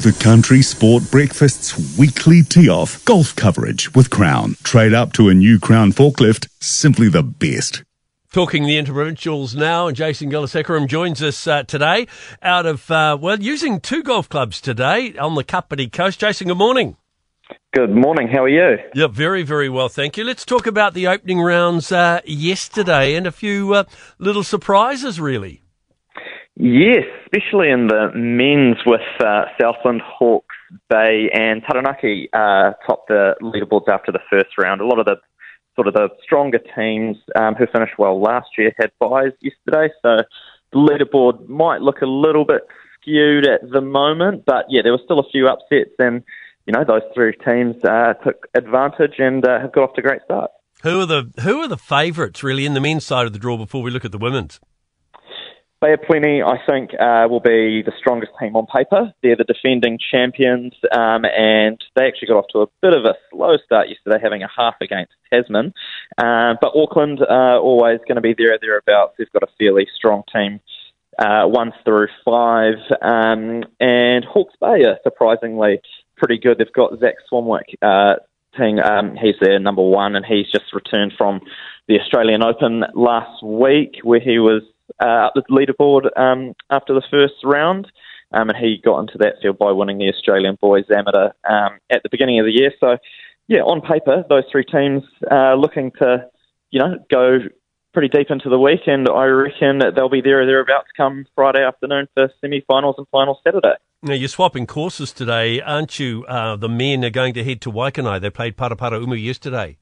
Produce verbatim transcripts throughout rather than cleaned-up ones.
The Country Sport Breakfast's weekly tee-off golf coverage with Crown. Trade up to a new Crown forklift, simply the best. Talking the Interprovincials now, and Jason Gulasekharam joins us uh, today out of, uh, well, using two golf clubs today on the Kapiti Coast. Jason, good morning. Good morning. How are you? Yeah, very, very well, thank you. Let's talk about the opening rounds uh, yesterday and a few uh, little surprises, really. Yes, especially in the men's with uh, Southland, Hawke's Bay and Taranaki uh, topped the leaderboards after the first round. A lot of the sort of the stronger teams um, who finished well last year had buys yesterday, so the leaderboard might look a little bit skewed at the moment, but yeah, there were still a few upsets and, you know, those three teams uh, took advantage and uh, have got off to a great start. Who are the who are the favourites really in the men's side of the draw before we look at the women's? Bay of Plenty, I think, uh, will be the strongest team on paper. They're the defending champions, um, and they actually got off to a bit of a slow start yesterday, having a half against Tasman. Uh, but Auckland are uh, always going to be there or thereabouts. They've got a fairly strong team, uh, one through five. Um, and Hawke's Bay are surprisingly pretty good. They've got Zach Swanwick. Uh, team. Um, he's their number one, and he's just returned from the Australian Open last week, where he was Uh, up the leaderboard um, after the first round, um, and he got into that field by winning the Australian Boys Amateur um, at the beginning of the year. So, yeah, on paper, those three teams are looking to, you know, go pretty deep into the week, and I reckon they'll be there or thereabouts come Friday afternoon for semi-finals and finals Saturday. Now, you're swapping courses today, aren't you? Uh, the men are going to head to Waikanae. They played Paraparaumu yesterday.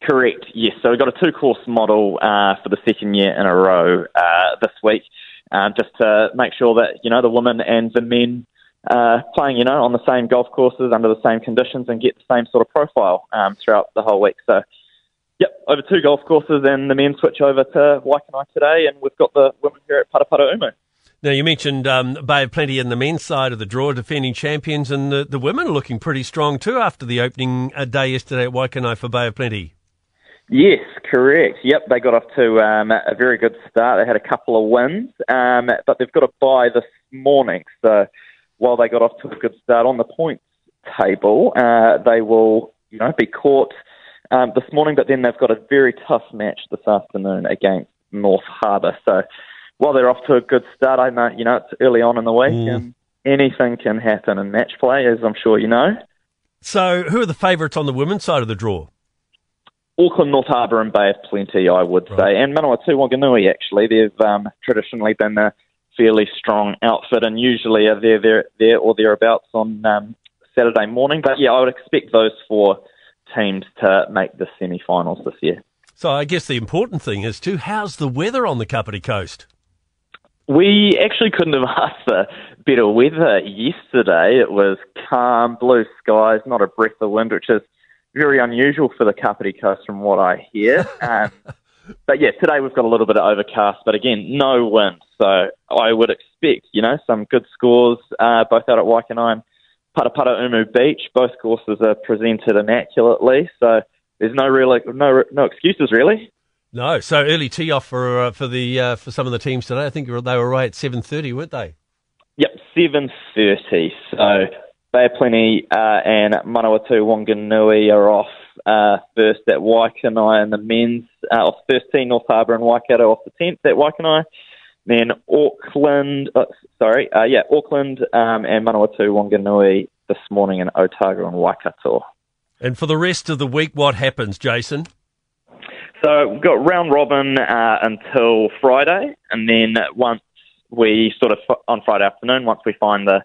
Correct, yes. So we've got a two-course model uh, for the second year in a row uh, this week, uh, just to make sure that, you know, the women and the men are uh, playing, you know, on the same golf courses under the same conditions and get the same sort of profile um, throughout the whole week. So, yep, over two golf courses, and the men switch over to Waikanae today, and we've got the women here at Paraparaumu. Now, you mentioned um, Bay of Plenty in the men's side of the draw, defending champions, and the, the women are looking pretty strong too after the opening day yesterday at Waikanae for Bay of Plenty. Yes, correct. Yep, they got off to um, a very good start. They had a couple of wins, um, but they've got a bye this morning. So while they got off to a good start on the points table, uh, they will, you know, be caught um, this morning, but then they've got a very tough match this afternoon against North Harbour. So while they're off to a good start, I know, you know, it's early on in the week, mm. and anything can happen in match play, as I'm sure you know. So who are the favourites on the women's side of the draw? Auckland, North Harbour and Bay of Plenty, I would right. say. And Manawatu Wanganui, actually. They've um, traditionally been a fairly strong outfit and usually are there, there, there or thereabouts on um, Saturday morning. But, yeah, I would expect those four teams to make the semi-finals this year. So I guess the important thing is, too, how's the weather on the Kapiti Coast? We actually couldn't have asked for better weather yesterday. It was calm, blue skies, not a breath of wind, which is very unusual for the Kapiti Coast from what I hear. Um, but yeah, today we've got a little bit of overcast, but again, no wind. So I would expect, you know, some good scores, uh, both out at Waikanae and Paraparaumu Beach. Both courses are presented immaculately, so there's no real, no no excuses really. No, so early tee off for uh, for the uh, for some of the teams today. I think they were away at seven thirty, weren't they? Yep, seven thirty. So Bay of Plenty uh, and Manawatu Wanganui are off uh, first at Waikanae and the men's uh, off thirteen, North Harbour and Waikato off the tenth at Waikanae. Then Auckland, uh, sorry, uh, yeah, Auckland um, and Manawatu Wanganui this morning in Otago and Waikato. And for the rest of the week, what happens, Jason? So we've got round robin uh, until Friday, and then once we sort of, on Friday afternoon, once we find the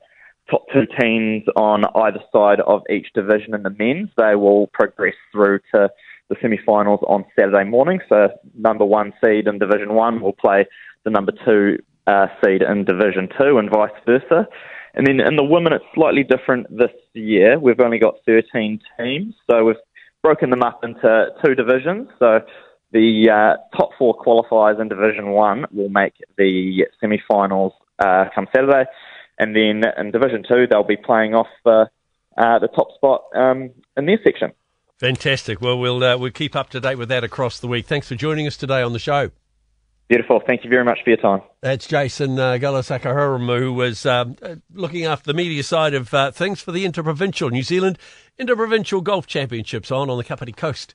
top two teams on either side of each division in the men's, they will progress through to the semi-finals on Saturday morning. So number one seed in Division one will play the number two uh, seed in Division two and vice versa. And then in the women, it's slightly different this year. We've only got thirteen teams, so we've broken them up into two divisions. So the uh, top four qualifiers in Division one will make the semi-finals uh, come Saturday. And then in Division two, they'll be playing off uh, uh, the top spot um, in their section. Fantastic. Well, we'll uh, we'll keep up to date with that across the week. Thanks for joining us today on the show. Beautiful. Thank you very much for your time. That's Jason uh, Gulasekharam, who was um, looking after the media side of uh, things for the Interprovincial New Zealand Interprovincial Golf Championships on on the Kapiti Coast.